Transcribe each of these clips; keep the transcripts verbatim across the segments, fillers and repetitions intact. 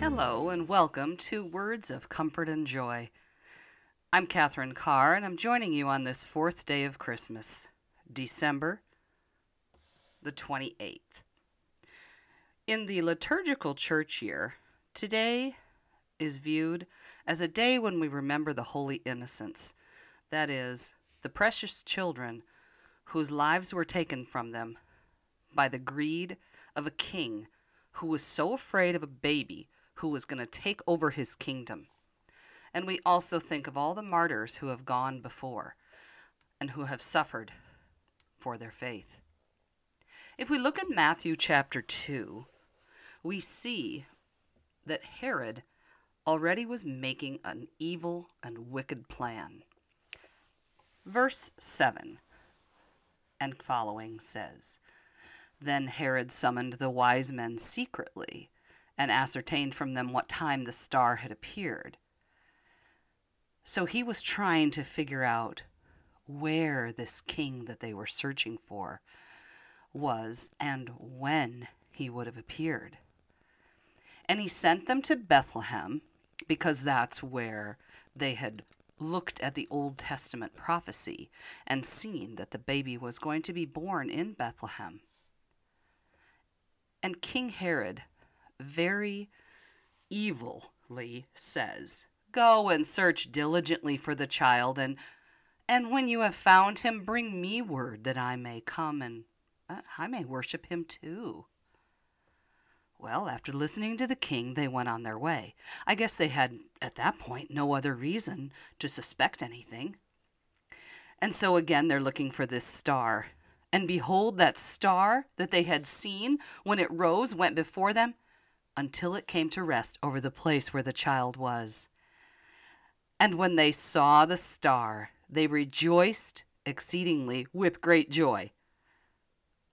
Hello and welcome to Words of Comfort and Joy. I'm Catherine Carr and I'm joining you on this fourth day of Christmas, December the twenty-eighth. In the liturgical church year, today is viewed as a day when we remember the Holy Innocents, that is, the precious children whose lives were taken from them by the greed of a king who was so afraid of a baby who was going to take over his kingdom. And we also think of all the martyrs who have gone before and who have suffered for their faith. If we look in Matthew chapter two, we see that Herod already was making an evil and wicked plan. Verse seven and following says, "Then Herod summoned the wise men secretly and ascertained from them what time the star had appeared." So he was trying to figure out where this king that they were searching for was and when he would have appeared. And he sent them to Bethlehem because that's where they had looked at the Old Testament prophecy and seen that the baby was going to be born in Bethlehem. And King Herod very evilly says, "Go and search diligently for the child, and and when you have found him, bring me word that I may come and uh, I may worship him too." Well, after listening to the king, they went on their way. I guess they had, at that point, no other reason to suspect anything. And so again, they're looking for this star. And behold, that star that they had seen when it rose went before them until it came to rest over the place where the child was. And when they saw the star, they rejoiced exceedingly with great joy.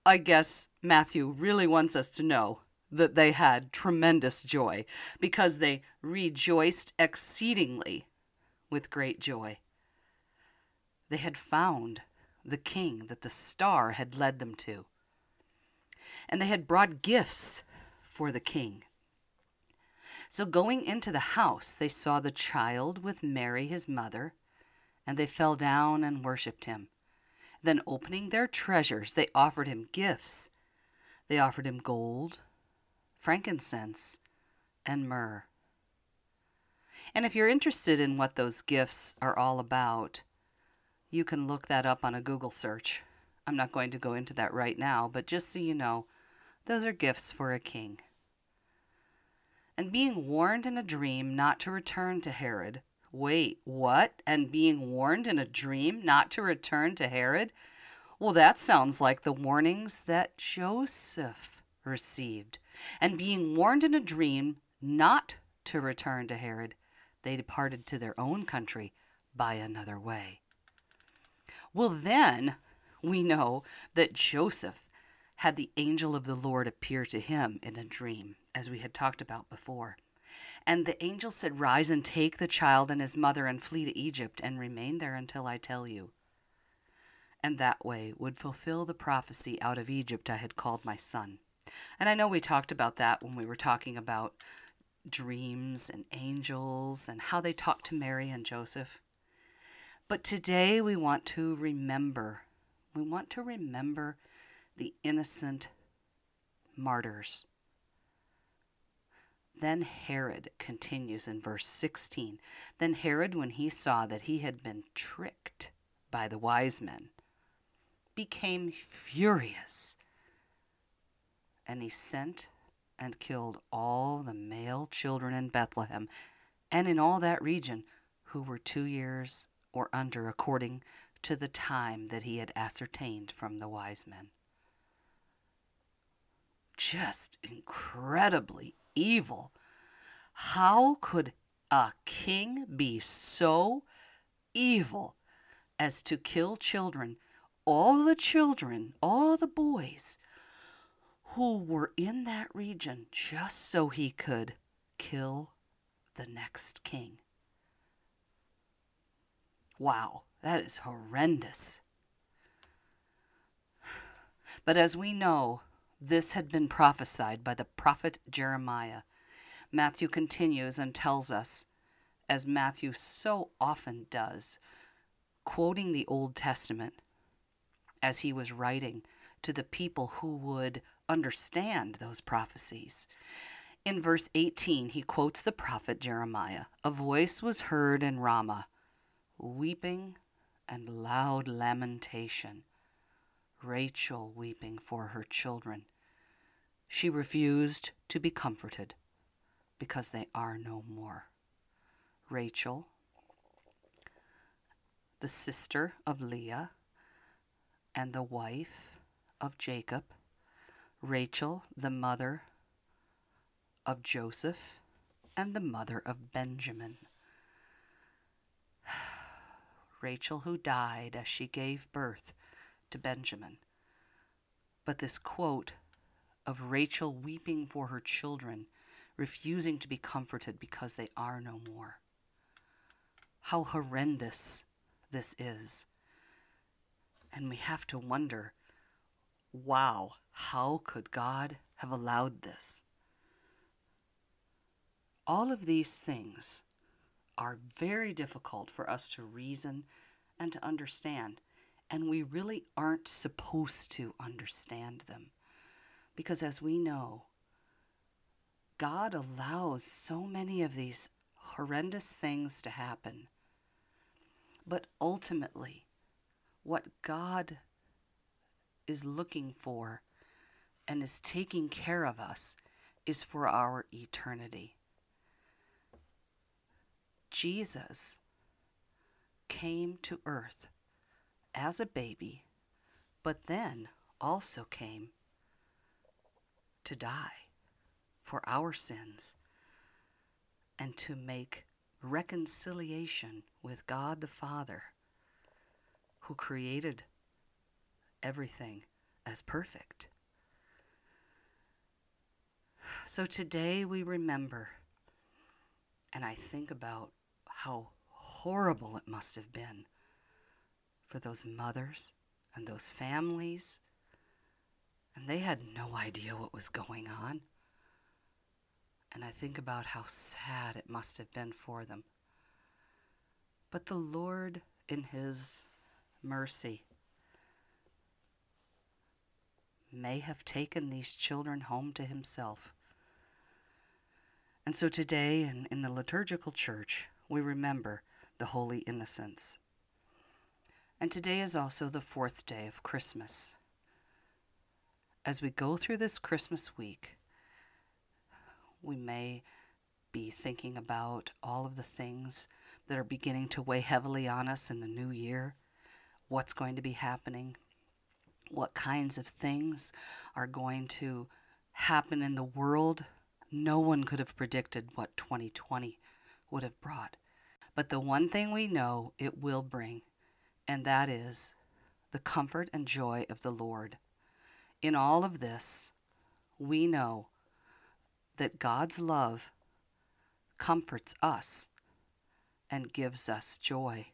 I guess Matthew really wants us to know that they had tremendous joy because they rejoiced exceedingly with great joy. They had found the king that the star had led them to. And they had brought gifts for the king. So going into the house, they saw the child with Mary, his mother, and they fell down and worshipped him. Then opening their treasures, they offered him gifts. They offered him gold, frankincense, and myrrh. And if you're interested in what those gifts are all about, you can look that up on a Google search. I'm not going to go into that right now, but just so you know, those are gifts for a king. And being warned in a dream not to return to Herod. Wait, what? And being warned in a dream not to return to Herod? Well, that sounds like the warnings that Joseph received. And being warned in a dream not to return to Herod, they departed to their own country by another way. Well, then we know that Joseph had the angel of the Lord appear to him in a dream, as we had talked about before. And the angel said, "Rise and take the child and his mother and flee to Egypt and remain there until I tell you." And that way would fulfill the prophecy, "Out of Egypt I had called my son." And I know we talked about that when we were talking about dreams and angels and how they talked to Mary and Joseph. But today we want to remember, we want to remember the innocent martyrs. Then Herod continues in verse sixteen. "Then Herod, when he saw that he had been tricked by the wise men, became furious, and he sent and killed all the male children in Bethlehem and in all that region who were two years old or under, according to the time that he had ascertained from the wise men." Just incredibly evil. How could a king be so evil as to kill children, all the children, all the boys who were in that region, just so he could kill the next king? Wow, that is horrendous. But as we know, this had been prophesied by the prophet Jeremiah. Matthew continues and tells us, as Matthew so often does, quoting the Old Testament as he was writing to the people who would understand those prophecies. In verse eighteen, he quotes the prophet Jeremiah. A voice was heard in Ramah, weeping and loud lamentation, Rachel weeping for her children. She refused to be comforted because they are no more. Rachel, the sister of Leah and the wife of Jacob, Rachel, the mother of Joseph and the mother of Benjamin. Rachel, who died as she gave birth to Benjamin. But this quote of Rachel weeping for her children, refusing to be comforted because they are no more. How horrendous this is. And we have to wonder, wow, how could God have allowed this? All of these things are very difficult for us to reason and to understand, and we really aren't supposed to understand them. Because as we know, God allows so many of these horrendous things to happen. But ultimately, what God is looking for and is taking care of us is for our eternity. Jesus came to earth as a baby, but then also came to die for our sins and to make reconciliation with God the Father, who created everything as perfect. So today we remember, and I think about how horrible it must have been for those mothers and those families. And they had no idea what was going on. And I think about how sad it must have been for them. But the Lord, in his mercy, may have taken these children home to himself. And so today, in, in the liturgical church, we remember the Holy Innocents. And today is also the fourth day of Christmas. As we go through this Christmas week, we may be thinking about all of the things that are beginning to weigh heavily on us in the new year, what's going to be happening, what kinds of things are going to happen in the world. No one could have predicted what twenty twenty would have brought. But the one thing we know it will bring, and that is the comfort and joy of the Lord. In all of this, we know that God's love comforts us and gives us joy.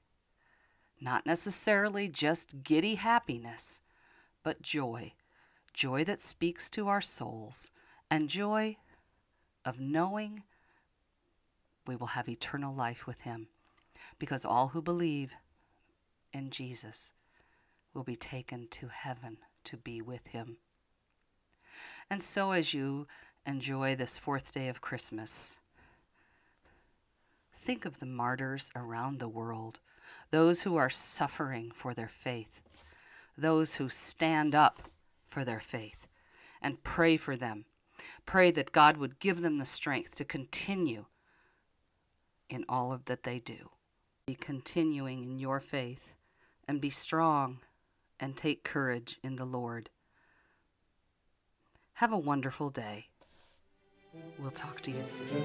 Not necessarily just giddy happiness, but joy. Joy that speaks to our souls, and joy of knowing we will have eternal life with him, because all who believe in Jesus will be taken to heaven to be with him. And so as you enjoy this fourth day of Christmas, think of the martyrs around the world, those who are suffering for their faith, those who stand up for their faith, and pray for them. Pray that God would give them the strength to continue in all of that they do. Be continuing in your faith, and be strong and take courage in the Lord. Have a wonderful day. We'll talk to you soon.